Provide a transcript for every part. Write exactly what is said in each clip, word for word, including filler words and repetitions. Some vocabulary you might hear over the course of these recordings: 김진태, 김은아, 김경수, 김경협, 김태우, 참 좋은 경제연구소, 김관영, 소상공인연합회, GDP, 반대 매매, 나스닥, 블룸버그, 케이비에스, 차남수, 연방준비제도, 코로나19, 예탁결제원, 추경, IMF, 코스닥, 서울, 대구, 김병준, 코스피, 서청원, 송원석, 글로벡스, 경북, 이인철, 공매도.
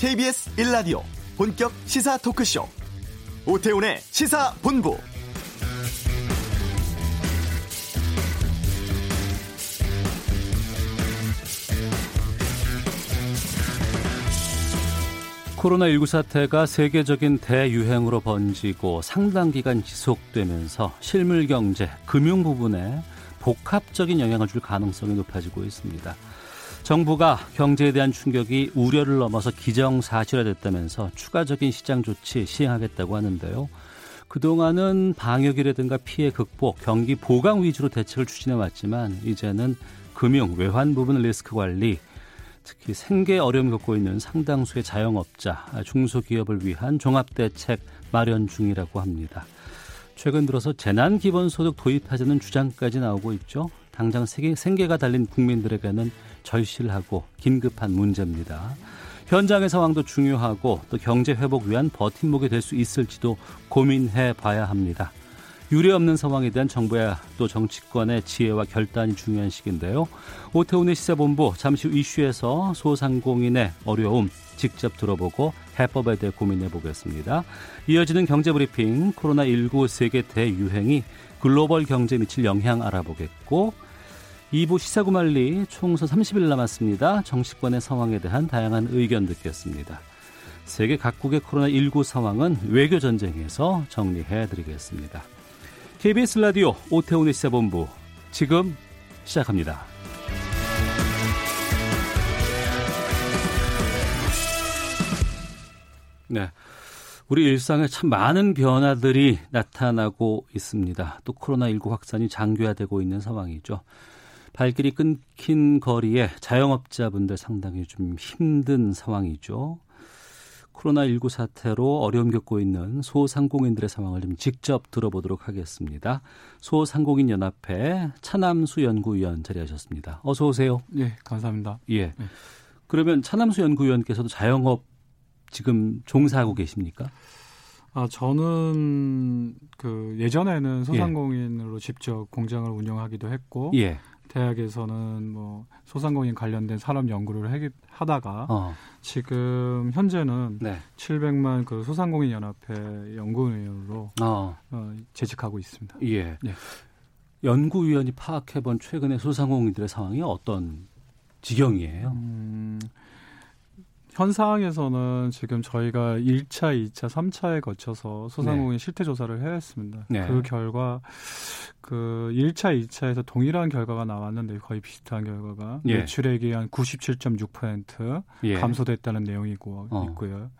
케이비에스 일 라디오 본격 시사 토크쇼 오태훈의 시사본부. 코로나십구 사태가 세계적인 대유행으로 번지고 상당 기간 지속되면서 실물 경제, 금융 부분에 복합적인 영향을 줄 가능성이 높아지고 있습니다. 정부가 경제에 대한 충격이 우려를 넘어서 기정사실화됐다면서 추가적인 시장 조치 시행하겠다고 하는데요. 그동안은 방역이라든가 피해 극복, 경기 보강 위주로 대책을 추진해왔지만 이제는 금융, 외환 부분 리스크 관리, 특히 생계 어려움을 겪고 있는 상당수의 자영업자, 중소기업을 위한 종합대책 마련 중이라고 합니다. 최근 들어서 재난기본소득 도입하자는 주장까지 나오고 있죠. 당장 생계가 달린 국민들에게는 절실하고 긴급한 문제입니다. 현장의 상황도 중요하고 또 경제 회복 위한 버팀목이 될 수 있을지도 고민해 봐야 합니다. 유례없는 상황에 대한 정부의 또 정치권의 지혜와 결단이 중요한 시기인데요. 오태훈의 시사본부 잠시 후 이슈에서 소상공인의 어려움 직접 들어보고 해법에 대해 고민해 보겠습니다. 이어지는 경제브리핑, 코로나십구 세계 대유행이 글로벌 경제에 미칠 영향 알아보겠고, 이 부 시사구말리 총선 삼십 일 남았습니다. 정치권의 상황에 대한 다양한 의견 듣겠습니다. 세계 각국의 코로나십구 상황은 외교 전쟁에서 정리해드리겠습니다. 케이비에스 라디오 오태훈의 시사본부 지금 시작합니다. 네, 우리 일상에 참 많은 변화들이 나타나고 있습니다. 또 코로나십구 확산이 장기화되고 있는 상황이죠. 발길이 끊긴 거리에 자영업자분들 상당히 좀 힘든 상황이죠. 코로나십구 사태로 어려움 겪고 있는 소상공인들의 상황을 좀 직접 들어보도록 하겠습니다. 소상공인연합회 차남수 연구위원 자리하셨습니다. 어서 오세요. 네, 감사합니다. 예. 네. 그러면 차남수 연구위원께서도 자영업 지금 종사하고 계십니까? 아, 저는 그 예전에는 소상공인으로 예. 직접 공장을 운영하기도 했고 예. 대학에서는 뭐 소상공인 관련된 산업 연구를 하다가 어. 지금 현재는 네. 칠백만 그 소상공인 연합회 연구위원으로 어. 어, 재직하고 있습니다. 예. 네. 연구위원이 파악해본 최근의 소상공인들의 상황이 어떤 지경이에요? 음, 현 상황에서는 지금 저희가 일 차, 이 차, 삼 차에 거쳐서 소상공인 네. 실태 조사를 해왔습니다. 네. 그 결과 그 일 차, 이 차에서 동일한 결과가 나왔는데 거의 비슷한 결과가 예. 매출액이 한 구십칠 점 육 퍼센트 예. 감소됐다는 내용이고 어. 있고요.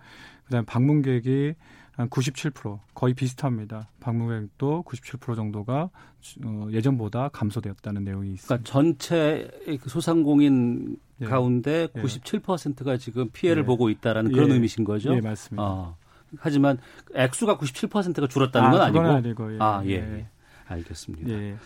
그다음에 방문객이 한 구십칠 퍼센트 거의 비슷합니다. 방문객도 구십칠 퍼센트 정도가 예전보다 감소되었다는 내용이 있습니다. 그러니까 전체 소상공인 예. 가운데 구십칠 퍼센트가 지금 피해를 예. 보고 있다라는 그런 예. 의미신 거죠? 네, 맞습니다. 어. 하지만 액수가 구십칠 퍼센트가 줄었다는 아, 건 아니고? 그건 아니고. 예. 아, 예. 예. 알겠습니다. 예.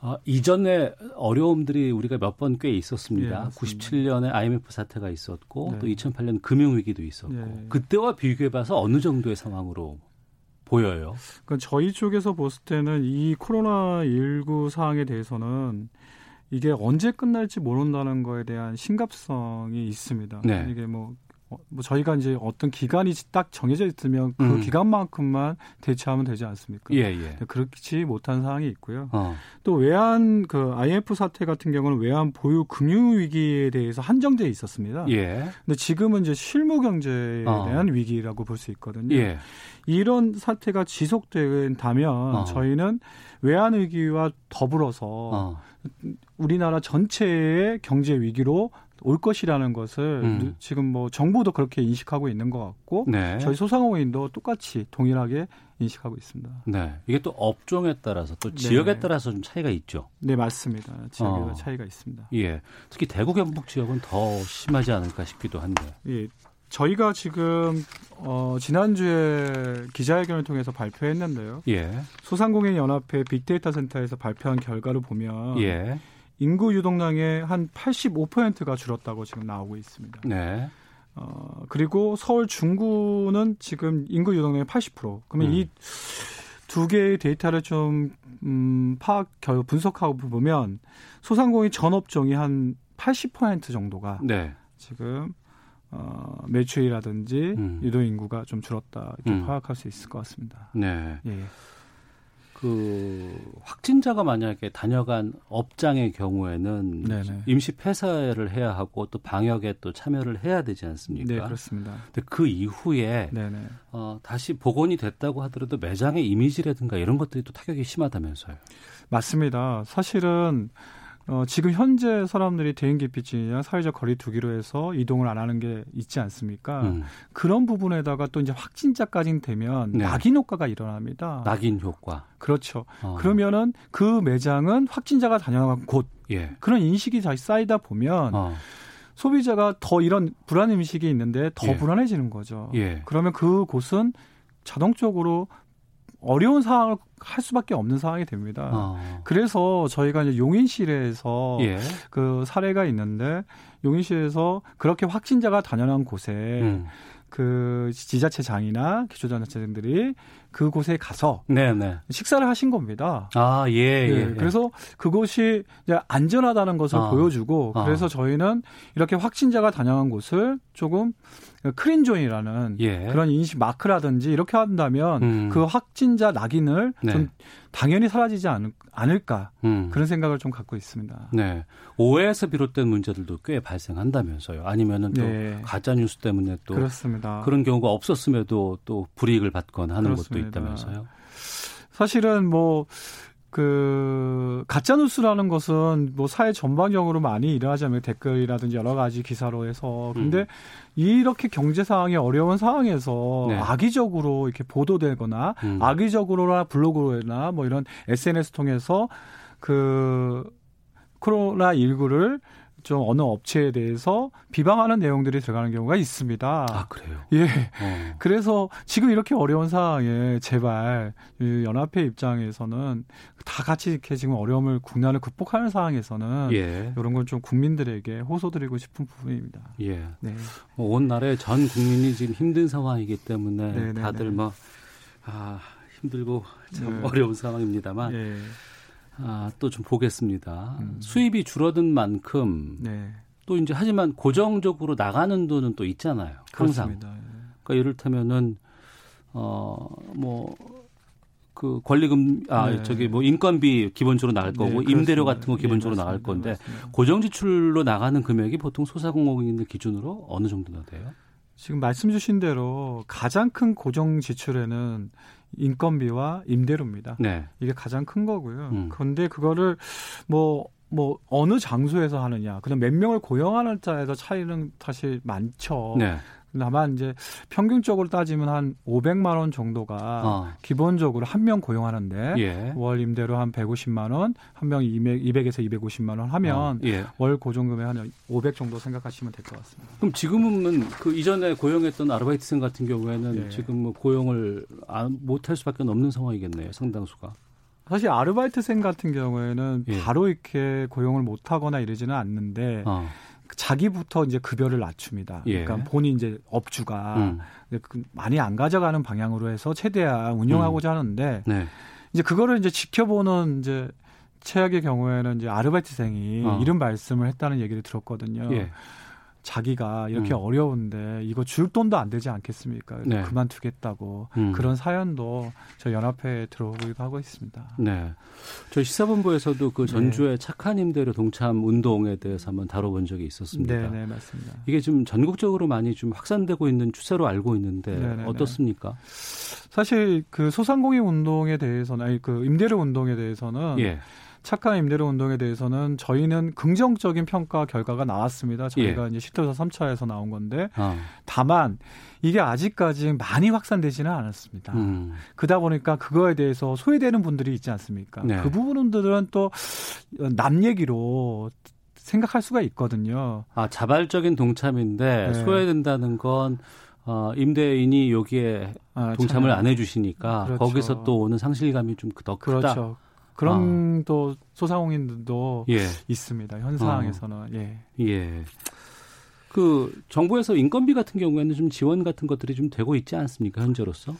아, 이전에 어려움들이 우리가 몇 번 꽤 있었습니다. 예, 구십칠 년에 아이엠에프 사태가 있었고 네. 또 이천팔 년 금융위기도 있었고 예. 그때와 비교해봐서 어느 정도의 상황으로 보여요? 그러니까 저희 쪽에서 봤을 때는 이 코로나십구 상황에 대해서는 이게 언제 끝날지 모른다는 거에 대한 심각성이 있습니다. 네. 이게 뭐 뭐 저희가 이제 어떤 기간이 딱 정해져 있으면 그 음. 기간만큼만 대처하면 되지 않습니까? 예, 예. 그렇지 못한 상황이 있고요. 어. 또 외환 그 아이엠에프 사태 같은 경우는 외환 보유 금융 위기에 대해서 한정돼 있었습니다. 예. 근데 지금은 이제 실무 경제에 어. 대한 위기라고 볼 수 있거든요. 예. 이런 사태가 지속된다면 어. 저희는 외환 위기와 더불어서 어. 우리나라 전체의 경제 위기로 올 것이라는 것을 음. 지금 뭐 정부도 그렇게 인식하고 있는 것 같고 네. 저희 소상공인도 똑같이 동일하게 인식하고 있습니다. 네, 이게 또 업종에 따라서 또 네. 지역에 따라서 좀 차이가 있죠. 네, 맞습니다. 지역에 어. 차이가 있습니다. 예, 특히 대구 경북 지역은 더 심하지 않을까 싶기도 한데. 예, 저희가 지금 어, 지난주에 기자회견을 통해서 발표했는데요. 예. 소상공인 연합회 빅데이터 센터에서 발표한 결과를 보면. 예. 인구 유동량의 한 팔십오 퍼센트가 줄었다고 지금 나오고 있습니다. 네. 어, 그리고 서울 중구는 지금 인구 유동량의 팔십 퍼센트. 그러면 음. 이 두 개의 데이터를 좀 음, 파악, 분석하고 보면 소상공인 전업종이 한 팔십 퍼센트 정도가 네. 지금 어, 매출이라든지 음. 유도인구가 좀 줄었다 이렇게 음. 파악할 수 있을 것 같습니다. 네. 예. 그 확진자가 만약에 다녀간 업장의 경우에는 네네. 임시 폐쇄를 해야 하고 또 방역에 또 참여를 해야 되지 않습니까? 네, 그렇습니다. 근데 그 이후에 어, 다시 복원이 됐다고 하더라도 매장의 이미지라든가 이런 것들이 또 타격이 심하다면서요? 맞습니다. 사실은 어, 지금 현재 사람들이 대인기피증이나 사회적 거리 두기로 해서 이동을 안 하는 게 있지 않습니까? 음. 그런 부분에다가 또 이제 확진자까지 되면 네. 낙인 효과가 일어납니다. 낙인 효과. 그렇죠. 어. 그러면은 그 매장은 확진자가 다녀간 곳. 예. 그런 인식이 다시 쌓이다 보면 어. 소비자가 더 이런 불안 인식이 있는데 더 예. 불안해지는 거죠. 예. 그러면 그 곳은 자동적으로 어려운 상황을 할 수밖에 없는 상황이 됩니다. 어. 그래서 저희가 이제 용인시에서 예. 그 사례가 있는데 용인시에서 그렇게 확진자가 다녀난 곳에 음. 그 지자체장이나 기초자치단체장들이 그곳에 가서 네네. 식사를 하신 겁니다. 아, 예, 예, 예. 그래서 그곳이 이제 안전하다는 것을 어. 보여주고 그래서 어. 저희는 이렇게 확진자가 다녀간 곳을 조금 크린존이라는 예. 그런 인식 마크라든지 이렇게 한다면 음. 그 확진자 낙인을 네. 좀 당연히 사라지지 않, 않을까 음. 그런 생각을 좀 갖고 있습니다. 네. 오해에서 비롯된 문제들도 꽤 발생한다면서요. 아니면은 또 네. 가짜 뉴스 때문에 또 그렇습니다. 그런 경우가 없었음에도 또 불이익을 받거나 하는 그렇습니다. 것도 있다면서요. 사실은 뭐 그 가짜 뉴스라는 것은 뭐 사회 전반적으로 많이 일어나자면 댓글이라든지 여러 가지 기사로 해서 근데 음. 이렇게 경제 상황이 어려운 상황에서 네. 악의적으로 이렇게 보도되거나 음. 악의적으로나 블로그로나 뭐 이런 에스엔에스 통해서 그 코로나십구를 좀 어느 업체에 대해서 비방하는 내용들이 들어가는 경우가 있습니다. 아, 그래요? 예. 어. 그래서 지금 이렇게 어려운 상황에 제발 연합회 입장에서는 다 같이 이렇게 지금 어려움을 국난을 극복하는 상황에서는 예. 이런 건 좀 국민들에게 호소드리고 싶은 부분입니다. 예. 네. 뭐 온 나라의 전 국민이 지금 힘든 상황이기 때문에 네네네. 다들 뭐 아, 힘들고 참 네. 어려운 상황입니다만. 예. 아, 또 좀 보겠습니다. 음. 수입이 줄어든 만큼 네. 또 이제 하지만 고정적으로 나가는 돈은 또 있잖아요. 항상. 그렇습니다. 예. 그러니까 이를테면은 어, 뭐 그 권리금 아 네. 저기 뭐 인건비 기본적으로 나갈 거고 네, 임대료 같은 거 기본적으로 네, 나갈 건데 맞습니다. 고정 지출로 나가는 금액이 보통 소상공인들 기준으로 어느 정도나 돼요? 지금 말씀 주신 대로 가장 큰 고정 지출에는 인건비와 임대료입니다. 네. 이게 가장 큰 거고요. 음. 그런데 그거를 뭐, 뭐, 어느 장소에서 하느냐, 그냥 몇 명을 고용하는 자에서 차이는 사실 많죠. 네. 다만 이제 평균적으로 따지면 한 오백만 원 정도가 어. 기본적으로 한 명 고용하는데 예. 월 임대료 한 백오십만 원, 한 명 이백에서 이백오십만 원 하면 어. 예. 월 고정금액 한 오백 정도 생각하시면 될 것 같습니다. 그럼 지금은 그 이전에 고용했던 아르바이트생 같은 경우에는 예. 지금 뭐 고용을 못할 수밖에 없는 상황이겠네요. 상당수가. 사실 아르바이트생 같은 경우에는 예. 바로 이렇게 고용을 못하거나 이러지는 않는데 어. 자기부터 이제 급여를 낮춥니다. 예. 그러니까 본인 이제 업주가 음. 많이 안 가져가는 방향으로 해서 최대한 운영하고자 음. 하는데 네. 이제 그거를 이제 지켜보는 이제 최악의 경우에는 이제 아르바이트생이 어. 이런 말씀을 했다는 얘기를 들었거든요. 예. 자기가 이렇게 음. 어려운데 이거 줄 돈도 안 되지 않겠습니까? 네. 그만두겠다고 음. 그런 사연도 저희 연합회에 들어오기도 하고 있습니다. 네, 저희 시사본부에서도 그 전주의 네. 착한 임대료 동참 운동에 대해서 한번 다뤄본 적이 있었습니다. 네, 네, 맞습니다. 이게 지금 전국적으로 많이 좀 확산되고 있는 추세로 알고 있는데 네네네. 어떻습니까? 사실 그 소상공인 운동에 대해서는 아니 그 임대료 운동에 대해서는. 예. 착한 임대료 운동에 대해서는 저희는 긍정적인 평가 결과가 나왔습니다. 저희가 예. 이제 시도조사 삼 차에서 나온 건데 어. 다만 이게 아직까지 많이 확산되지는 않았습니다. 음. 그러다 보니까 그거에 대해서 소외되는 분들이 있지 않습니까? 네. 그 부분들은 또 남 얘기로 생각할 수가 있거든요. 아, 자발적인 동참인데 네. 소외된다는 건 어, 임대인이 여기에 아, 동참을 참. 안 해주시니까 그렇죠. 거기서 또 오는 상실감이 좀 더 크다. 그렇죠. 그런 어. 또 소상공인들도 예. 있습니다. 현상에서는. 어. 예. 예. 그 정부에서 인건비 같은 경우에는 좀 지원 같은 것들이 좀 되고 있지 않습니까? 현재로서?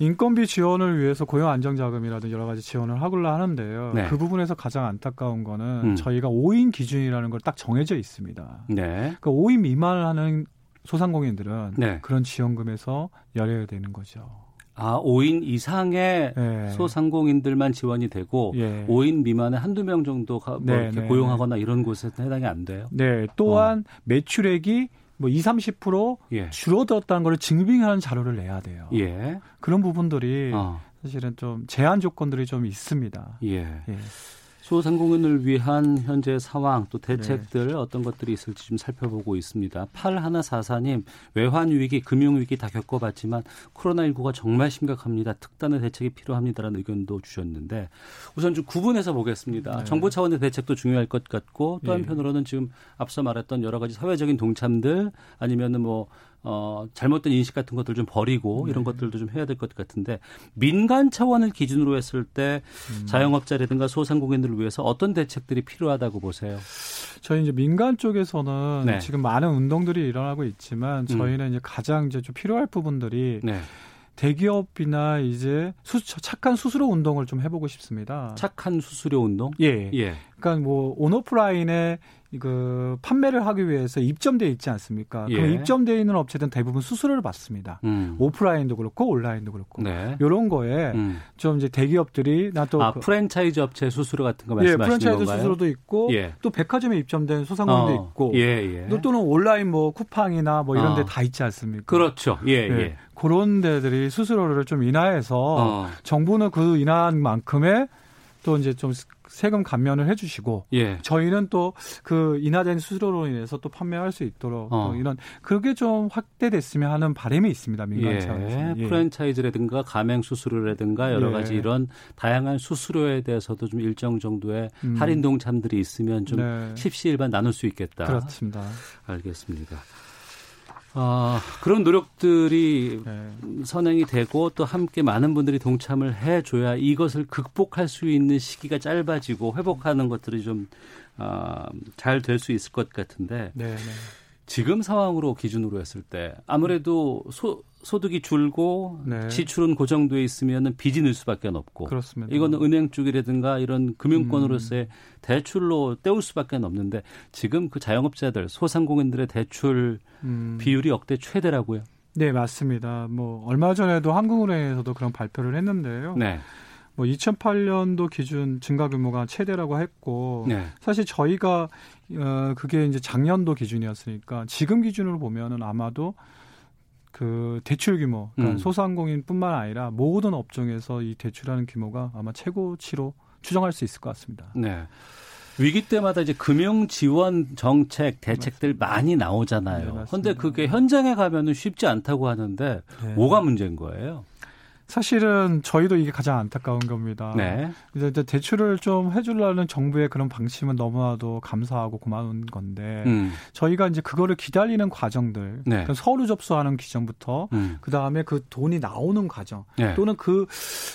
인건비 지원을 위해서 고용 안정 자금이라든지 여러 가지 지원을 하고는 하는데요. 네. 그 부분에서 가장 안타까운 거는 음. 저희가 오 인 기준이라는 걸 딱 정해져 있습니다. 네. 그 오 인 미만을 하는 소상공인들은 네. 그런 지원금에서 열려야 되는 거죠. 아, 오 인 이상의 네. 소상공인들만 지원이 되고 네. 오 인 미만의 한두 명 정도가 뭐 네, 이렇게 네. 고용하거나 이런 곳에 해당이 안 돼요. 네, 또한 어. 매출액이 뭐 이십, 삼십 퍼센트 예. 줄어들었다는 걸 증빙하는 자료를 내야 돼요. 예. 그런 부분들이 어. 사실은 좀 제한 조건들이 좀 있습니다. 예. 예. 소상공인을 위한 현재 상황 또 대책들 네. 어떤 것들이 있을지 좀 살펴보고 있습니다. 팔일사사 님 외환위기 금융위기 다 겪어봤지만 코로나십구가 정말 심각합니다. 특단의 대책이 필요합니다라는 의견도 주셨는데 우선 좀 구분해서 보겠습니다. 네. 정부 차원의 대책도 중요할 것 같고 또 한편으로는 지금 앞서 말했던 여러 가지 사회적인 동참들 아니면은 뭐 어, 잘못된 인식 같은 것들 좀 버리고 이런 네. 것들도 좀 해야 될 것 같은데 민간 차원을 기준으로 했을 때 음. 자영업자라든가 소상공인들을 위해서 어떤 대책들이 필요하다고 보세요? 저희 이제 민간 쪽에서는 네. 지금 많은 운동들이 일어나고 있지만 저희는 음. 이제 가장 이제 좀 필요할 부분들이 네. 대기업이나 이제 수, 착한 수수료 운동을 좀 해보고 싶습니다. 착한 수수료 운동? 예. 예. 그러니까 뭐 온오프라인에 그 판매를 하기 위해서 입점되어 있지 않습니까? 예. 그럼 입점되어 있는 업체들은 대부분 수수료를 받습니다. 음. 오프라인도 그렇고 온라인도 그렇고 네. 이런 거에 음. 좀 이제 대기업들이 나 또 아, 그, 프랜차이즈 업체 수수료 같은 거 말씀하시는 예, 프랜차이즈 건가요? 프랜차이즈 수수료도 있고 예. 또 백화점에 입점된 소상공인도 어. 있고 예, 예. 또, 또는 온라인 뭐 쿠팡이나 뭐 이런 어. 데 다 있지 않습니까? 그렇죠. 예, 예. 예. 그런 데들이 수수료를 좀 인하해서 어. 정부는 그 인하한 만큼의 또 이제 좀 세금 감면을 해주시고 예. 저희는 또 그 인하된 수수료로 인해서 또 판매할 수 있도록 어. 또 이런 그게 좀 확대됐으면 하는 바람이 있습니다. 민간 차원에서 예. 예. 프랜차이즈라든가 가맹 수수료라든가 여러 예. 가지 이런 다양한 수수료에 대해서도 좀 일정 정도의 음. 할인 동참들이 있으면 좀 네. 십시일반 나눌 수 있겠다. 그렇습니다. 알겠습니다. 아, 그런 노력들이 네. 선행이 되고 또 함께 많은 분들이 동참을 해줘야 이것을 극복할 수 있는 시기가 짧아지고 회복하는 것들이 좀 잘 될 수 있을 것 같은데 네, 네. 지금 상황으로 기준으로 했을 때 아무래도 소, 소득이 줄고 네. 지출은 고정돼 있으면 빚이 늘 수밖에 없고 그렇습니다. 이거는 은행 쪽이라든가 이런 금융권으로서의 음. 대출로 때울 수밖에 없는데 지금 그 자영업자들 소상공인들의 대출 음. 비율이 역대 최대라고요? 네 맞습니다. 뭐 얼마 전에도 한국은행에서도 그런 발표를 했는데요. 네. 뭐 이천팔 년도 기준 증가 규모가 최대라고 했고 네. 사실 저희가 어, 그게 이제 작년도 기준이었으니까 지금 기준으로 보면은 아마도 그 대출 규모 그러니까 음. 소상공인뿐만 아니라 모든 업종에서 이 대출하는 규모가 아마 최고치로 추정할 수 있을 것 같습니다. 네. 위기 때마다 이제 금융 지원 정책 대책들 맞습니다. 많이 나오잖아요. 그런데 네, 그게 현장에 가면은 쉽지 않다고 하는데 네. 뭐가 문제인 거예요? 사실은 저희도 이게 가장 안타까운 겁니다. 네. 이제 대출을 좀 해주려는 정부의 그런 방침은 너무나도 감사하고 고마운 건데 음. 저희가 이제 그거를 기다리는 과정들, 네. 서류 접수하는 기전부터 음. 그 다음에 그 돈이 나오는 과정 네. 또는 그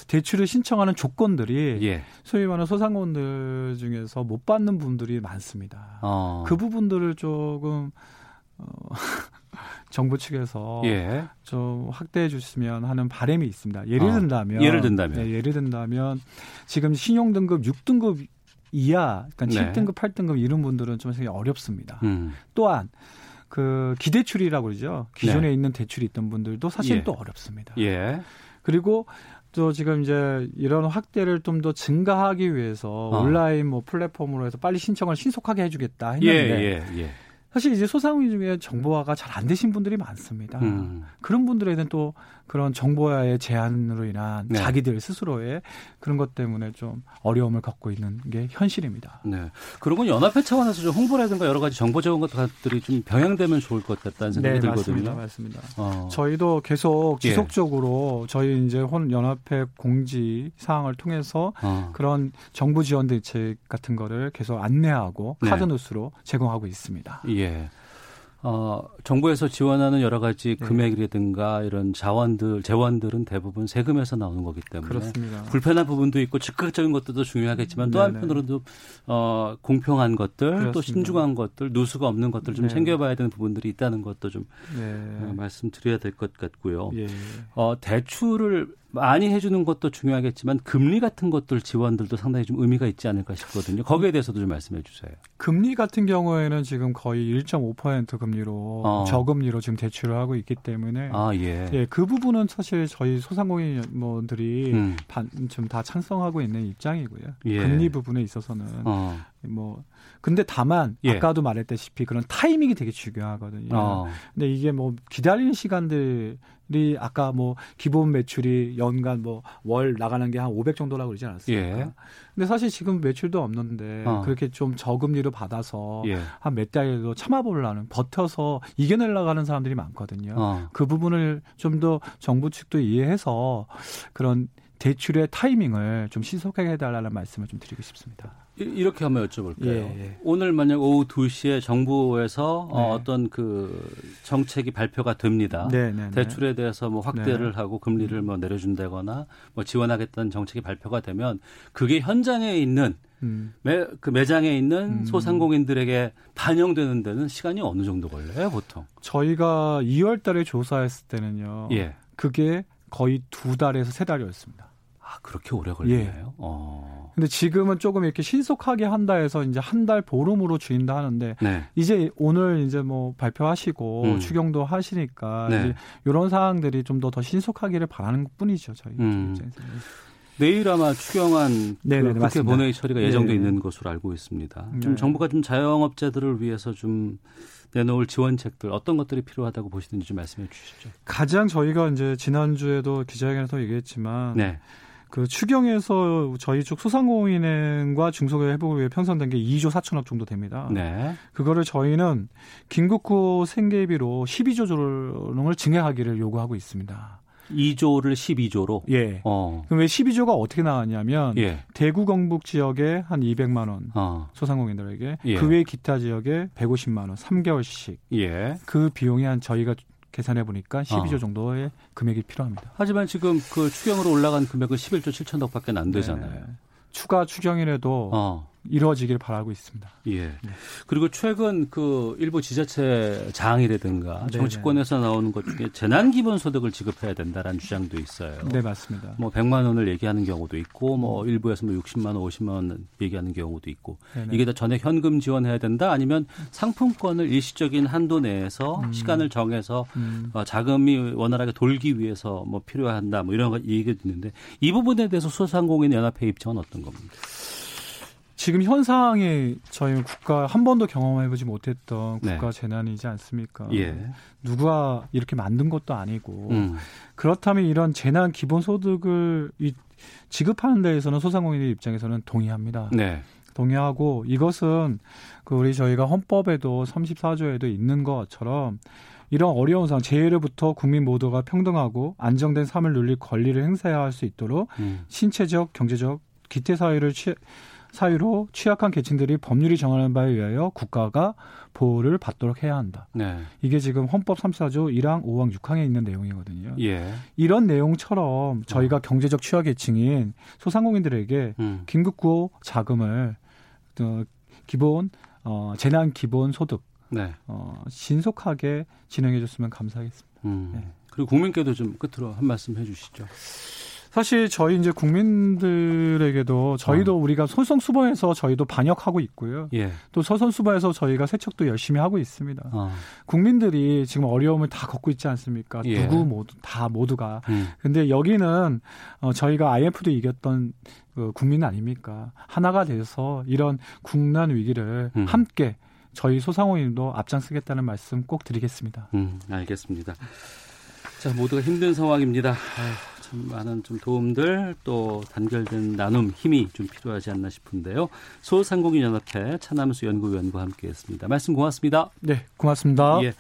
대출을 신청하는 조건들이 예. 소위 말하는 소상공인들 중에서 못 받는 분들이 많습니다. 어. 그 부분들을 조금 어, 정부 측에서 예. 좀 확대해 주시면 하는 바람이 있습니다. 예를 든다면, 어, 예를 든다면, 네, 예를 든다면 지금 신용등급 육 등급 이하, 그러니까 네. 칠 등급, 팔 등급 이런 분들은 좀 어렵습니다. 음. 또한 그 기대출이라고 그러죠. 기존에 네. 있는 대출이 있던 분들도 사실 예. 또 어렵습니다. 예. 그리고 또 지금 이제 이런 확대를 좀 더 증가하기 위해서 어. 온라인 뭐 플랫폼으로 해서 빨리 신청을 신속하게 해주겠다 했는데. 예, 예, 예. 사실 이제 소상공인 중에 정보화가 잘 안 되신 분들이 많습니다. 음. 그런 분들에는 또 그런 정보화의 제한으로 인한 네. 자기들 스스로의 그런 것 때문에 좀 어려움을 겪고 있는 게 현실입니다. 네. 그런 건 연합회 차원에서 좀 홍보라든가 여러 가지 정보 제공 같은 것들이 좀 병행되면 좋을 것 같다는 생각이 네, 들거든요. 네, 맞습니다. 맞습니다. 어. 저희도 계속 지속적으로 예. 저희 이제 연합회 공지 사항을 통해서 어. 그런 정부 지원 대책 같은 거를 계속 안내하고 네. 카드 뉴스로 제공하고 있습니다. 예. 어, 정부에서 지원하는 여러 가지 금액이라든가 이런 자원들, 재원들은 대부분 세금에서 나오는 거기 때문에 그렇습니다. 불편한 부분도 있고 즉각적인 것들도 중요하겠지만 또 한편으로도 어, 공평한 것들, 그렇습니다. 또 신중한 것들, 누수가 없는 것들 좀 네네. 챙겨봐야 되는 부분들이 있다는 것도 좀 어, 말씀드려야 될 것 같고요. 예. 어, 대출을 많이 해주는 것도 중요하겠지만 금리 같은 것들 지원들도 상당히 좀 의미가 있지 않을까 싶거든요. 거기에 대해서도 좀 말씀해 주세요. 금리 같은 경우에는 지금 거의 일 점 오 퍼센트 금리로 어. 저금리로 지금 대출을 하고 있기 때문에 아, 예. 예, 그 부분은 사실 저희 소상공인들이 음. 좀 다 찬성하고 있는 입장이고요. 예. 금리 부분에 있어서는 어. 뭐 근데 다만 예. 아까도 말했다시피 그런 타이밍이 되게 중요하거든요. 어. 근데 이게 뭐 기다리는 시간들 이 아까 뭐 기본 매출이 연간 뭐 월 나가는 게 한 오백 정도라고 그러지 않았습니까? 예. 근데 사실 지금 매출도 없는데 어. 그렇게 좀 저금리로 받아서 예. 한 몇 달에도 참아보려는 버텨서 이겨내려고 하는 사람들이 많거든요. 어. 그 부분을 좀 더 정부 측도 이해해서 그런 대출의 타이밍을 좀 신속하게 해달라는 말씀을 좀 드리고 싶습니다. 이렇게 한번 여쭤볼게요. 예, 예. 오늘 만약 오후 두 시에 정부에서 네. 어떤 그 정책이 발표가 됩니다. 네, 네, 대출에 대해서 뭐 확대를 네. 하고 금리를 뭐 내려준다거나 뭐 지원하겠다는 정책이 발표가 되면 그게 현장에 있는 음. 매, 그 매장에 있는 음. 소상공인들에게 반영되는 데는 시간이 어느 정도 걸려요, 보통? 저희가 이월 달에 조사했을 때는요. 예. 그게 거의 두 달에서 세 달이었습니다. 아, 그렇게 오래 걸리나요? 예. 어. 근데 지금은 조금 이렇게 신속하게 한다 해서 이제 한 달 보름으로 줄인다 하는데, 네. 이제 오늘 이제 뭐 발표하시고, 음. 추경도 하시니까, 네. 이제 이런 사항들이 좀 더 더 신속하기를 바라는 것 뿐이죠, 저희 음. 입장에서. 내일 아마 추경안 그 국회 본회의 처리가 예정돼 네네. 있는 것으로 알고 있습니다. 네. 좀 정부가 좀 자영업자들을 위해서 좀 내놓을 지원책들 어떤 것들이 필요하다고 보시는지 좀 말씀해 주시죠. 가장 저희가 이제 지난주에도 기자회견에서 얘기했지만 네. 그 추경에서 저희 쪽 소상공인과 중소기업 회복을 위해 편성된 게 이조 사천억 정도 됩니다. 네. 그거를 저희는 긴급구 생계비로 십이조 조를 증액하기를 요구하고 있습니다. 이조를 십이조로? 예. 어. 그럼 왜 십이조가 어떻게 나왔냐면 예. 대구 경북 지역에 한 이백만 원 어. 소상공인들에게 예. 그 외 기타 지역에 백오십만 원 삼 개월씩 예. 그 비용이 한 저희가 계산해 보니까 십이조 어. 정도의 금액이 필요합니다. 하지만 지금 그 추경으로 올라간 금액은 십일조 칠천억밖에 안 되잖아요. 네. 추가 추경이라도 어. 이루어지길 바라고 있습니다. 예. 네. 그리고 최근 그 일부 지자체 장이라든가 정치권에서 나오는 것 중에 재난 기본 소득을 지급해야 된다라는 주장도 있어요. 네, 맞습니다. 뭐 백만 원을 얘기하는 경우도 있고 뭐 일부에서 뭐 육십만 원, 오십만 원 얘기하는 경우도 있고 네네. 이게 다 전액 현금 지원해야 된다 아니면 상품권을 일시적인 한도 내에서 음. 시간을 정해서 음. 어, 자금이 원활하게 돌기 위해서 뭐 필요한다 뭐 이런 얘기가 있는데 이 부분에 대해서 소상공인연합회 입장은 어떤 겁니까? 지금 현 상황에 저희 국가 한 번도 경험해보지 못했던 국가 네. 재난이지 않습니까? 예. 누가 이렇게 만든 것도 아니고 음. 그렇다면 이런 재난 기본소득을 이, 지급하는 데에서는 소상공인들 입장에서는 동의합니다. 네. 동의하고 이것은 그 우리 저희가 헌법에도 삼십사조에도 있는 것처럼 이런 어려운 상황, 재해로부터 국민 모두가 평등하고 안정된 삶을 누릴 권리를 행사해야 할 수 있도록 음. 신체적, 경제적, 기태사회를 취해 사유로 취약한 계층들이 법률이 정하는 바에 의하여 국가가 보호를 받도록 해야 한다. 네. 이게 지금 헌법 삼십사조 일항 오항 육항에 있는 내용이거든요. 예. 이런 내용처럼 저희가 어. 경제적 취약계층인 소상공인들에게 음. 긴급구호 자금을 어, 기본 어, 재난 기본 소득 네. 어, 신속하게 진행해 줬으면 감사하겠습니다. 음. 네. 그리고 국민께도 좀 끝으로 한 말씀 해주시죠. 사실 저희 이제 국민들에게도 저희도 어. 우리가 솔선수범해서 저희도 반역하고 있고요. 예. 또 솔선수범해서 저희가 세척도 열심히 하고 있습니다. 어. 국민들이 지금 어려움을 다 겪고 있지 않습니까? 예. 누구 모두 다 모두가. 음. 근데 여기는 어, 저희가 아이엠에프도 이겼던 그 국민 아닙니까? 하나가 돼서 이런 국난 위기를 음. 함께 저희 소상공인도 앞장서겠다는 말씀 꼭 드리겠습니다. 음, 알겠습니다. 자, 모두가 힘든 상황입니다. 아휴. 참 많은 좀 도움들 또 단결된 나눔 힘이 좀 필요하지 않나 싶은데요. 소상공인연합회 차남수 연구위원과 함께했습니다. 말씀 고맙습니다. 네, 고맙습니다. 예,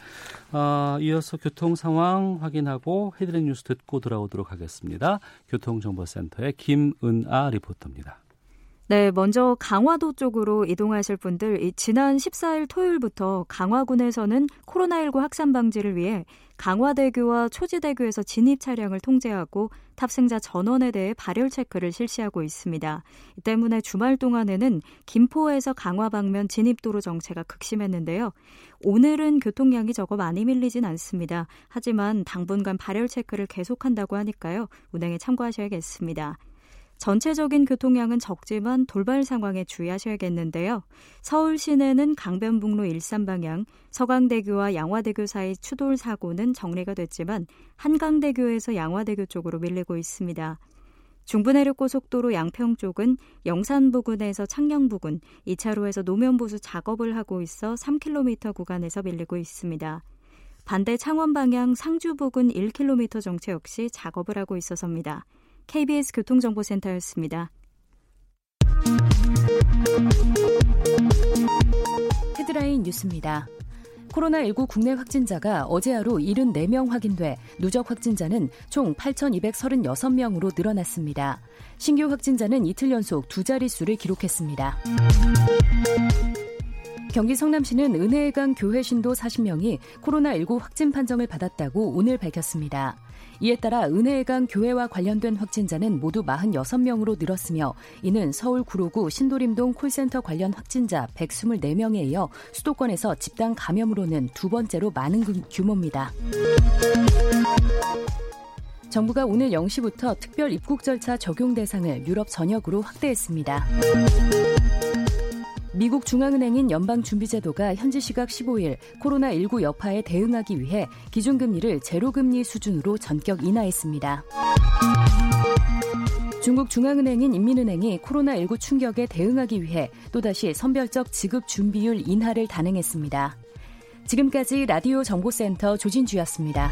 어, 이어서 교통 상황 확인하고 헤드라인 뉴스 듣고 돌아오도록 하겠습니다. 교통정보센터의 김은아 리포터입니다. 네, 먼저 강화도 쪽으로 이동하실 분들 이 지난 십사일 토요일부터 강화군에서는 코로나십구 확산 방지를 위해 강화대교와 초지대교에서 진입 차량을 통제하고 탑승자 전원에 대해 발열 체크를 실시하고 있습니다. 이 때문에 주말 동안에는 김포에서 강화 방면 진입도로 정체가 극심했는데요. 오늘은 교통량이 적어 많이 밀리진 않습니다. 하지만 당분간 발열 체크를 계속한다고 하니까요. 운행에 참고하셔야겠습니다. 전체적인 교통량은 적지만 돌발 상황에 주의하셔야겠는데요. 서울 시내는 강변북로 일산 방향, 서강대교와 양화대교 사이 추돌 사고는 정리가 됐지만 한강대교에서 양화대교 쪽으로 밀리고 있습니다. 중부 내륙고속도로 양평 쪽은 영산 부근에서 창녕 부근, 이 차로에서 노면 보수 작업을 하고 있어 삼 킬로미터 구간에서 밀리고 있습니다. 반대 창원 방향 상주 부근 일 킬로미터 정체 역시 작업을 하고 있어서입니다. 케이비에스 교통정보센터였습니다. 헤드라인 뉴스입니다. 코로나십구 국내 확진자가 어제 하루 칠십사 명 확인돼 누적 확진자는 총 팔천이백삼십육 명으로 늘어났습니다. 신규 확진자는 이틀 연속 두 자릿수를 기록했습니다. 경기 성남시는 은혜강 교회 신도 사십 명이 코로나십구 확진 판정을 받았다고 오늘 밝혔습니다. 이에 따라 은혜강 교회와 관련된 확진자는 모두 사십육 명으로 늘었으며 이는 서울 구로구 신도림동 콜센터 관련 확진자 백이십사 명에 이어 수도권에서 집단 감염으로는 두 번째로 많은 규모입니다. 정부가 오늘 영 시부터 특별 입국 절차 적용 대상을 유럽 전역으로 확대했습니다. 미국 중앙은행인 연방준비제도가 현지 시각 십오일 코로나십구 여파에 대응하기 위해 기준금리를 제로금리 수준으로 전격 인하했습니다. 중국 중앙은행인 인민은행이 코로나십구 충격에 대응하기 위해 또다시 선별적 지급 준비율 인하를 단행했습니다. 지금까지 라디오 정보센터 조진주였습니다.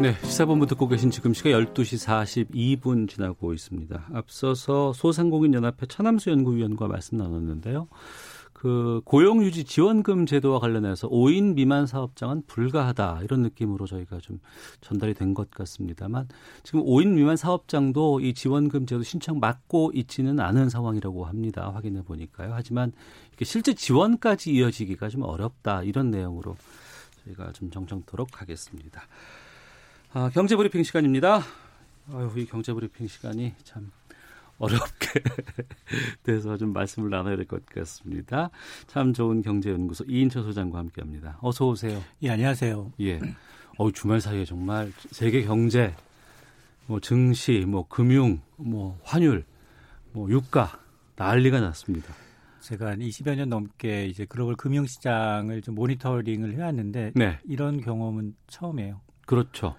네, 시사본부 듣고 계신 지금 시각 열두 시 사십이 분 지나고 있습니다. 앞서서 소상공인연합회 차남수 연구위원과 말씀 나눴는데요. 그 고용유지 지원금 제도와 관련해서 오 인 미만 사업장은 불가하다, 이런 느낌으로 저희가 좀 전달이 된 것 같습니다만 지금 오 인 미만 사업장도 이 지원금 제도 신청 막고 있지는 않은 상황이라고 합니다. 확인해 보니까요. 하지만 이렇게 실제 지원까지 이어지기가 좀 어렵다, 이런 내용으로 저희가 좀 정정토록 하겠습니다. 아, 경제브리핑 시간입니다. 아유, 이 경제브리핑 시간이 참 어렵게 돼서 좀 말씀을 나눠야 될 것 같습니다. 참 좋은 경제연구소 이인철 소장과 함께합니다. 어서 오세요. 예, 안녕하세요. 예. 어, 주말 사이에 정말 세계 경제, 뭐 증시, 뭐 금융, 뭐 환율, 뭐 유가 난리가 났습니다. 제가 한 이십여 년 넘게 이제 글로벌 금융시장을 좀 모니터링을 해왔는데 네. 이런 경험은 처음이에요. 그렇죠.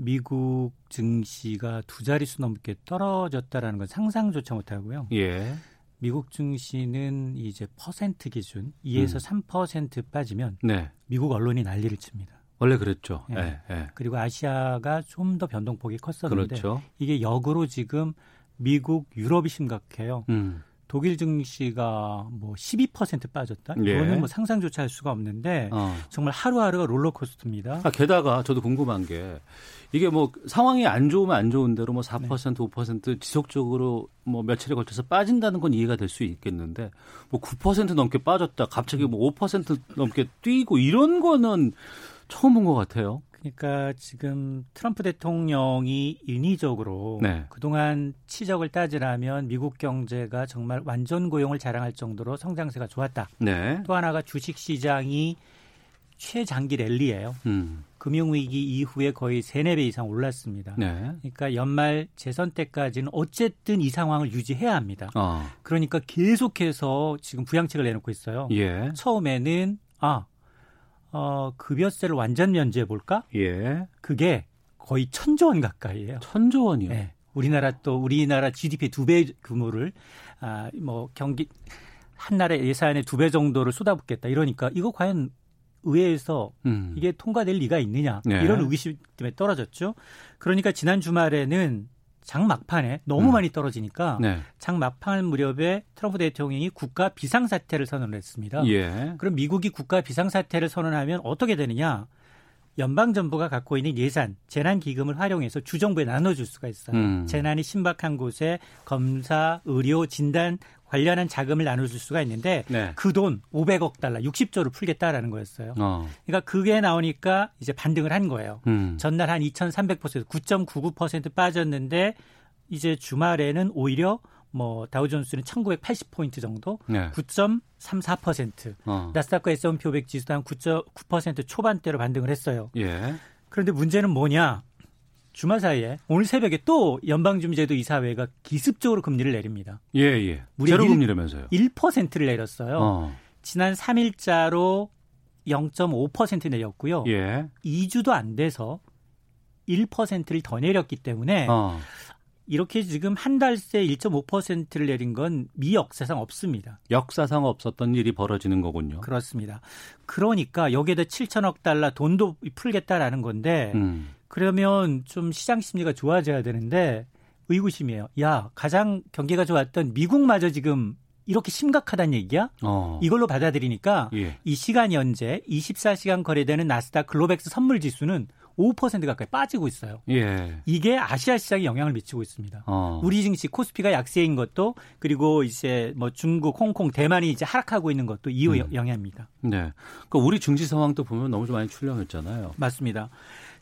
미국 증시가 두 자릿수 넘게 떨어졌다라는 건 상상조차 못하고요. 예. 미국 증시는 이제 퍼센트 기준 이에서 음. 삼 퍼센트 빠지면 네. 미국 언론이 난리를 칩니다. 원래 그랬죠. 예. 예. 예. 그리고 아시아가 좀 더 변동폭이 컸었는데 그렇죠. 이게 역으로 지금 미국, 유럽이 심각해요. 음. 독일 증시가 뭐 십이 퍼센트 빠졌다? 예. 이거는 뭐 상상조차 할 수가 없는데 어. 정말 하루하루가 롤러코스터입니다. 아, 게다가 저도 궁금한 게 이게 뭐 상황이 안 좋으면 안 좋은 대로 뭐 사 퍼센트, 네. 오 퍼센트 지속적으로 뭐 며칠에 걸쳐서 빠진다는 건 이해가 될 수 있겠는데 뭐 구 퍼센트 넘게 빠졌다, 갑자기 뭐 오 퍼센트 넘게 뛰고 이런 거는 처음 본 것 같아요. 그러니까 지금 트럼프 대통령이 인위적으로 네. 그동안 치적을 따지라면 미국 경제가 정말 완전 고용을 자랑할 정도로 성장세가 좋았다. 네. 또 하나가 주식시장이 최장기 랠리예요. 음. 금융위기 이후에 거의 삼, 사 배 이상 올랐습니다. 네. 그러니까 연말 재선 때까지는 어쨌든 이 상황을 유지해야 합니다. 어. 그러니까 계속해서 지금 부양책을 내놓고 있어요. 예. 처음에는... 아. 어, 급여세를 완전 면제해볼까? 예. 그게 거의 천조 원 가까이예요. 천조 원이요. 네. 우리나라 또 우리나라 지디피 두 배 규모를 아, 뭐 경기 한 나라 예산의 두 배 정도를 쏟아붓겠다 이러니까 이거 과연 의회에서 음. 이게 통과될 리가 있느냐 네. 이런 의구심 때문에 떨어졌죠. 그러니까 지난 주말에는 장 막판에 너무 음. 많이 떨어지니까 네. 장 막판 무렵에 트럼프 대통령이 국가 비상사태를 선언했습니다. 예. 그럼 미국이 국가 비상사태를 선언하면 어떻게 되느냐. 연방정부가 갖고 있는 예산, 재난기금을 활용해서 주정부에 나눠줄 수가 있어요. 음. 재난이 심박한 곳에 검사, 의료, 진단 관련한 자금을 나눠줄 수가 있는데 네. 그 돈 오백억 달러, 육십조를 풀겠다라는 거였어요. 어. 그러니까 그게 나오니까 이제 반등을 한 거예요. 음. 전날 한 이천삼백 퍼센트, 구 점 구구 퍼센트 빠졌는데 이제 주말에는 오히려 뭐 다우존스는 천구백팔십 포인트 정도, 네. 구 점 삼사 퍼센트. 어. 나스닥과 에스 앤 피 오백 지수도 한 구 점 구 퍼센트 초반대로 반등을 했어요. 예. 그런데 문제는 뭐냐? 주말 사이에 오늘 새벽에 또 연방준비제도 이사회가 기습적으로 금리를 내립니다. 예, 예. 제로 금리라면서요. 일 퍼센트를 내렸어요. 어. 지난 삼 일자로 영 점 오 퍼센트 내렸고요. 예. 이 주도 안 돼서 일 퍼센트를 더 내렸기 때문에 어. 이렇게 지금 한 달 새 일 점 오 퍼센트를 내린 건 미 역사상 없습니다. 역사상 없었던 일이 벌어지는 거군요. 그렇습니다. 그러니까 여기에다 칠천억 달러 돈도 풀겠다라는 건데 음. 그러면 좀 시장 심리가 좋아져야 되는데 의구심이에요. 야, 가장 경기가 좋았던 미국마저 지금 이렇게 심각하다는 얘기야? 어. 이걸로 받아들이니까 예. 이 시간 현재 이십사 시간 거래되는 나스닥 글로벡스 선물지수는 오 퍼센트 가까이 빠지고 있어요. 예. 이게 아시아 시장에 영향을 미치고 있습니다. 어. 우리 증시 코스피가 약세인 것도 그리고 이제 뭐 중국, 홍콩, 대만이 이제 하락하고 있는 것도 이 음. 영향입니다. 네. 그러니까 우리 증시 상황도 보면 너무 좀 많이 출렁했잖아요. 맞습니다.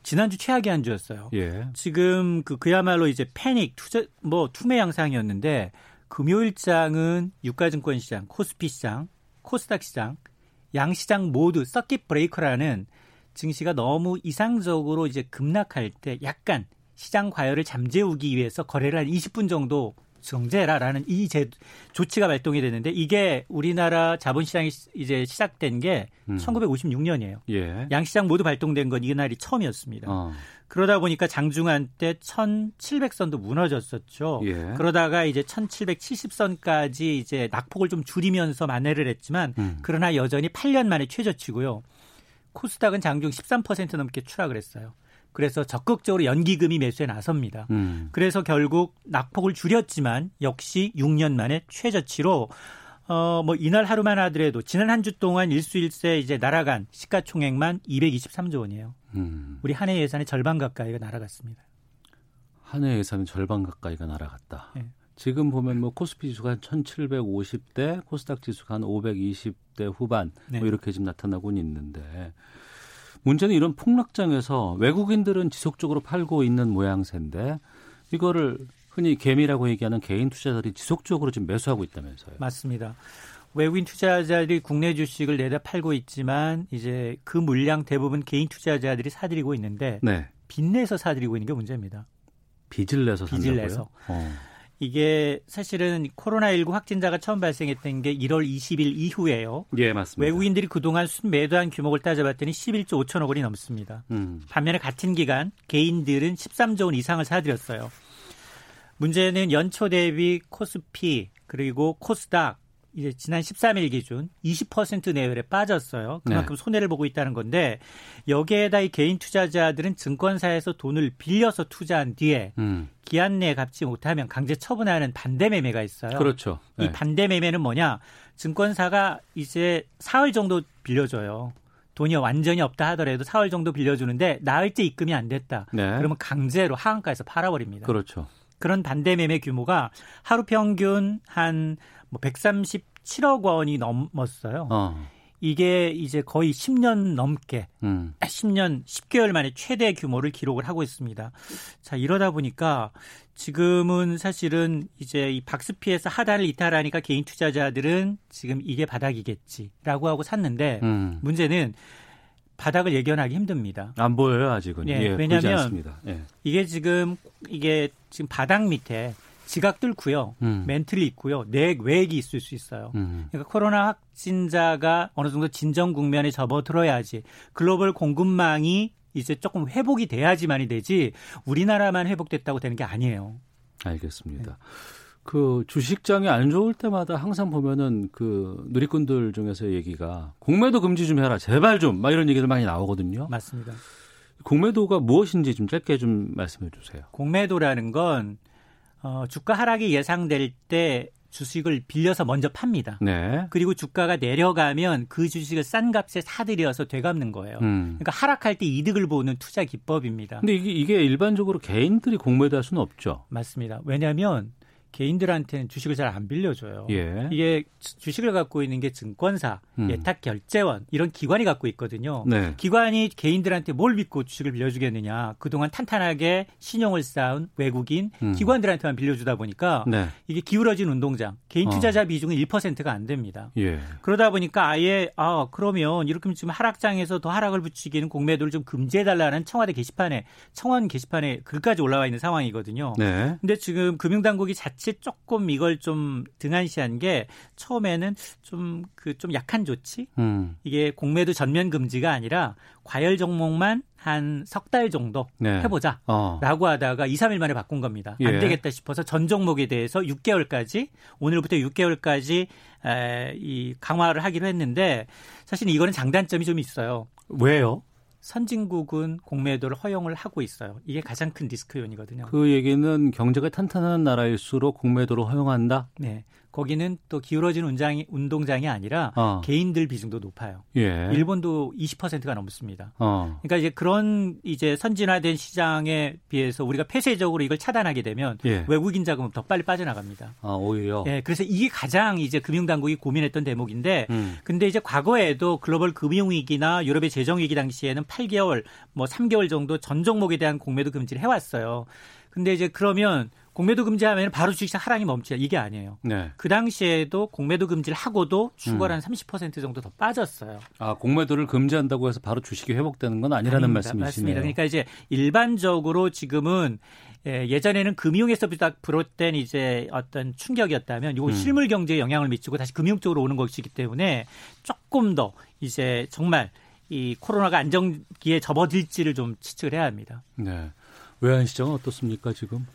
지난주 최악의 한 주였어요. 예. 지금 그 그야말로 이제 패닉 투자 뭐 투매 양상이었는데 금요일장은 유가증권 시장, 코스피 시장, 코스닥 시장, 양 시장 모두 서킷 브레이커라는 증시가 너무 이상적으로 이제 급락할 때 약간 시장 과열을 잠재우기 위해서 거래를 한 이십 분 정도 정제라라는 이 제, 조치가 발동이 됐는데 이게 우리나라 자본시장이 이제 시작된 게 음. 천구백오십육 년이에요. 예. 양시장 모두 발동된 건 이날이 처음이었습니다. 어. 그러다 보니까 장중한 때 천칠백 선도 무너졌었죠. 예. 그러다가 이제 천칠백칠십 선까지 이제 낙폭을 좀 줄이면서 만회를 했지만 음. 그러나 여전히 팔 년 만에 최저치고요. 코스닥은 장중 십삼 퍼센트 넘게 추락을 했어요. 그래서 적극적으로 연기금이 매수에 나섭니다. 음. 그래서 결국 낙폭을 줄였지만 역시 육 년 만에 최저치로 어, 뭐 이날 하루만 하더라도 지난 한 주 동안 일수일세 이제 날아간 시가총액만 이백이십삼조 원이에요. 음. 우리 한 해 예산의 절반 가까이가 날아갔습니다. 한 해 예산의 절반 가까이가 날아갔다. 네. 지금 보면 뭐 코스피 지수가 한 천칠백오십 대, 코스닥 지수가 한 오백이십 대 후반 네. 뭐 이렇게 지금 나타나고는 있는데 문제는 이런 폭락장에서 외국인들은 지속적으로 팔고 있는 모양새인데 이거를 흔히 개미라고 얘기하는 개인 투자자들이 지속적으로 지금 매수하고 있다면서요. 맞습니다. 외국인 투자자들이 국내 주식을 내다 팔고 있지만 이제 그 물량 대부분 개인 투자자들이 사들이고 있는데 네. 빚내서 사들이고 있는 게 문제입니다. 빚을 내서 산다고요? 빚을 내서. 어. 이게 사실은 코로나십구 확진자가 처음 발생했던 게 일월 이십일 이후예요. 예, 맞습니다. 외국인들이 그동안 순매도한 규모를 따져봤더니 십일조 오천억 원이 넘습니다. 음. 반면에 같은 기간 개인들은 십삼조 원 이상을 사들였어요. 문제는 연초 대비 코스피 그리고 코스닥 이제 지난 십삼 일 기준 이십 퍼센트 내외에 빠졌어요. 그만큼 네. 손해를 보고 있다는 건데 여기에다 이 개인 투자자들은 증권사에서 돈을 빌려서 투자한 뒤에 음. 기한 내에 갚지 못하면 강제 처분하는 반대 매매가 있어요. 그렇죠. 네. 이 반대 매매는 뭐냐? 증권사가 이제 사흘 정도 빌려줘요. 돈이 완전히 없다 하더라도 사흘 정도 빌려주는데 나흘째 입금이 안 됐다. 네. 그러면 강제로 하한가에서 팔아버립니다. 그렇죠. 그런 반대 매매 규모가 하루 평균 한 뭐 백삼십칠억 원이 넘었어요. 어. 이게 이제 거의 십 년 넘게 음. 십 년 십 개월 만에 최대 규모를 기록을 하고 있습니다. 자, 이러다 보니까 지금은 사실은 이제 이 박스피에서 하단을 이탈하니까 개인 투자자들은 지금 이게 바닥이겠지라고 하고 샀는데 음. 문제는 바닥을 예견하기 힘듭니다. 안 보여요, 아직은. 예, 예, 왜냐하면 예. 이게 지금 이게 지금 바닥 밑에 지각 뚫고요. 음. 멘틀이 있고요. 내액, 외액이 있을 수 있어요. 음. 그러니까 코로나 확진자가 어느 정도 진정 국면에 접어들어야지 글로벌 공급망이 이제 조금 회복이 돼야지만이 되지 우리나라만 회복됐다고 되는 게 아니에요. 알겠습니다. 네. 그 주식장이 안 좋을 때마다 항상 보면은 그 누리꾼들 중에서 얘기가 공매도 금지 좀 해라 제발 좀 막 이런 얘기들 많이 나오거든요. 맞습니다. 공매도가 무엇인지 좀 짧게 좀 말씀해 주세요. 공매도라는 건 어, 주가 하락이 예상될 때 주식을 빌려서 먼저 팝니다. 네. 그리고 주가가 내려가면 그 주식을 싼 값에 사들여서 되갚는 거예요. 음. 그러니까 하락할 때 이득을 보는 투자 기법입니다. 근데 이게, 이게 일반적으로 개인들이 공매도할 수는 없죠. 맞습니다. 왜냐하면 개인들한테는 주식을 잘 안 빌려줘요. 예. 이게 주식을 갖고 있는 게 증권사, 음. 예탁결제원 이런 기관이 갖고 있거든요. 네. 기관이 개인들한테 뭘 믿고 주식을 빌려주겠느냐. 그동안 탄탄하게 신용을 쌓은 외국인 음. 기관들한테만 빌려주다 보니까 네. 이게 기울어진 운동장. 개인 투자자 어. 비중은 일 퍼센트가 안 됩니다. 예. 그러다 보니까 아예 아 그러면 이렇게 지금 하락장에서 더 하락을 붙이기는 공매도를 좀 금지해달라는 청와대 게시판에 청원 게시판에 글까지 올라와 있는 상황이거든요. 네. 근데 지금 금융당국이 자체 조금 이걸 좀 등한시한 게 처음에는 좀 그 좀 약한 조치 음. 이게 공매도 전면 금지가 아니라 과열 종목만 한 석 달 정도 네. 해보자라고 어. 하다가 이, 삼 일 만에 바꾼 겁니다. 예. 안 되겠다 싶어서 전 종목에 대해서 육 개월까지 오늘부터 육 개월까지 에, 이 강화를 하기로 했는데 사실 이거는 장단점이 좀 있어요. 왜요? 선진국은 공매도를 허용을 하고 있어요. 이게 가장 큰 리스크 요인이거든요. 그 얘기는 경제가 탄탄한 나라일수록 공매도를 허용한다? 네. 거기는 또 기울어진 운장이, 운동장이 아니라 어. 개인들 비중도 높아요. 예. 일본도 이십 퍼센트가 넘습니다. 어. 그러니까 이제 그런 이제 선진화된 시장에 비해서 우리가 폐쇄적으로 이걸 차단하게 되면 예. 외국인 자금은 더 빨리 빠져나갑니다. 아, 오히려. 예. 그래서 이게 가장 이제 금융당국이 고민했던 대목인데, 음. 근데 이제 과거에도 글로벌 금융위기나 유럽의 재정위기 당시에는 팔 개월, 뭐 삼 개월 정도 전 종목에 대한 공매도 금지를 해왔어요. 근데 이제 그러면 공매도 금지하면 바로 주식시장 하락이 멈추냐. 이게 아니에요. 네. 그 당시에도 공매도 금지를 하고도 주가를 음. 한 삼십 퍼센트 정도 더 빠졌어요. 아, 공매도를 금지한다고 해서 바로 주식이 회복되는 건 아니라는 아닙니다. 말씀이시네요. 맞습니다. 그러니까 이제 일반적으로 지금은 예전에는 금융에서 비롯된 이제 어떤 충격이었다면 이건 음. 실물 경제에 영향을 미치고 다시 금융 쪽으로 오는 것이기 때문에 조금 더 이제 정말 이 코로나가 안정기에 접어들지를 좀 추측을 해야 합니다. 네. 외환시장은 어떻습니까 지금?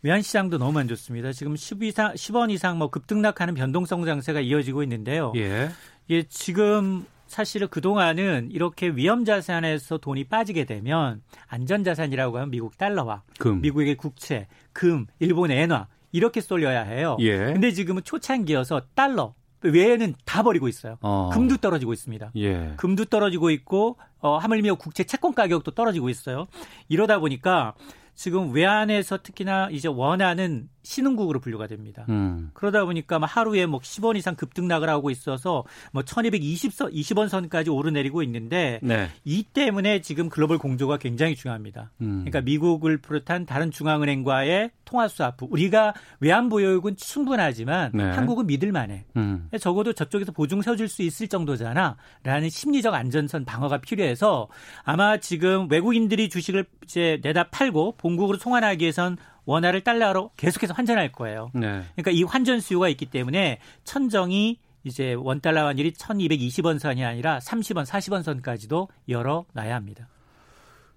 외환시장도 너무 안 좋습니다. 지금 십 이상, 십 원 이상 뭐 급등락하는 변동성 장세가 이어지고 있는데요. 예. 예, 지금 사실은 그동안은 이렇게 위험자산에서 돈이 빠지게 되면 안전자산이라고 하면 미국 달러와 금. 미국의 국채, 금, 일본 엔화 이렇게 쏠려야 해요. 그런데 예. 지금은 초창기여서 달러 외에는 다 버리고 있어요. 어. 금도 떨어지고 있습니다. 예. 금도 떨어지고 있고 어, 하물며 국채 채권 가격도 떨어지고 있어요. 이러다 보니까 지금 외환에서 특히나 이제 원화는 신흥국으로 분류가 됩니다. 음. 그러다 보니까 하루에 뭐 십 원 이상 급등락을 하고 있어서 뭐 천이백이십 원 선까지 오르내리고 있는데 네. 이 때문에 지금 글로벌 공조가 굉장히 중요합니다. 음. 그러니까 미국을 비롯한 다른 중앙은행과의 통화수화부. 우리가 외환보유액은 충분하지만 네. 한국은 믿을만해. 음. 적어도 저쪽에서 보증 서줄 수 있을 정도잖아 라는 심리적 안전선 방어가 필요해서 아마 지금 외국인들이 주식을 이제 내다 팔고 본국으로 송환하기 위해선 원화를 달러로 계속해서 환전할 거예요. 네. 그러니까 이 환전 수요가 있기 때문에 천정이 이제 원달러 환율이 천이백이십 원 선이 아니라 삼십 원, 사십 원 선까지도 열어놔야 합니다.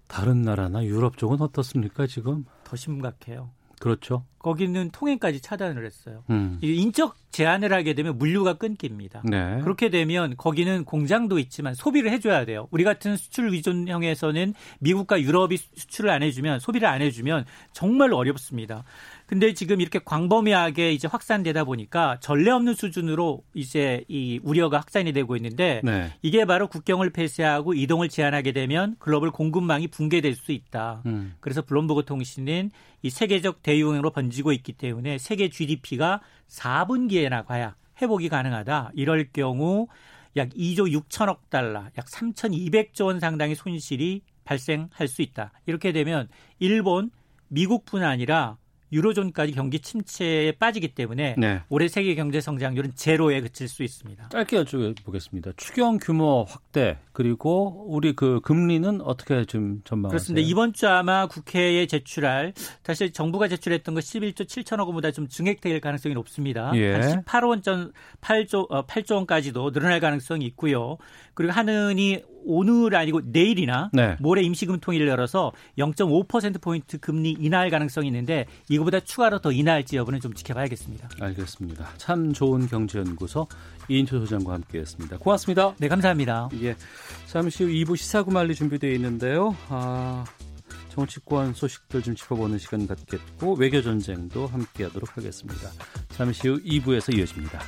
다른 나라나 유럽 쪽은 어떻습니까 지금? 더 심각해요. 그렇죠. 거기는 통행까지 차단을 했어요. 음. 인적 제한을 하게 되면 물류가 끊깁니다. 네. 그렇게 되면 거기는 공장도 있지만 소비를 해줘야 돼요. 우리 같은 수출 의존형에서는 미국과 유럽이 수출을 안 해주면 소비를 안 해주면 정말 어렵습니다. 근데 지금 이렇게 광범위하게 이제 확산되다 보니까 전례 없는 수준으로 이제 이 우려가 확산이 되고 있는데 네. 이게 바로 국경을 폐쇄하고 이동을 제한하게 되면 글로벌 공급망이 붕괴될 수 있다. 음. 그래서 블룸버그 통신은 이 세계적 대유행으로 번지고 있기 때문에 세계 지디피가 사 분기에나 가야 회복이 가능하다. 이럴 경우 약 이조 육천억 달러, 약 삼천이백조 원 상당의 손실이 발생할 수 있다. 이렇게 되면 일본, 미국뿐 아니라 유로존까지 경기 침체에 빠지기 때문에 네. 올해 세계 경제 성장률은 제로에 그칠 수 있습니다. 짧게 여쭤보겠습니다. 추경 규모 확대 그리고 우리 그 금리는 어떻게 좀 전망하세요? 그렇습니다. 이번 주 아마 국회에 제출할 사실 정부가 제출했던 거 십일조 칠천억 원보다 좀 증액될 가능성이 높습니다. 예. 한 십팔조 원 전 팔조, 팔조 원까지도 늘어날 가능성이 있고요. 그리고 한은이 오늘 아니고 내일이나 네. 모레 임시금통일을 열어서 영 점 오 퍼센트 포인트 금리 인하할 가능성이 있는데 이거보다 추가로 더 인하할지 여부는 좀 지켜봐야겠습니다. 알겠습니다. 참 좋은 경제연구소 이인철 소장과 함께했습니다. 고맙습니다. 네, 감사합니다. 예, 잠시 후 이 부 시사구말리 준비되어 있는데요. 아, 정치권 소식들 좀 짚어보는 시간 갖겠고 외교전쟁도 함께하도록 하겠습니다. 잠시 후 이 부에서 이어집니다.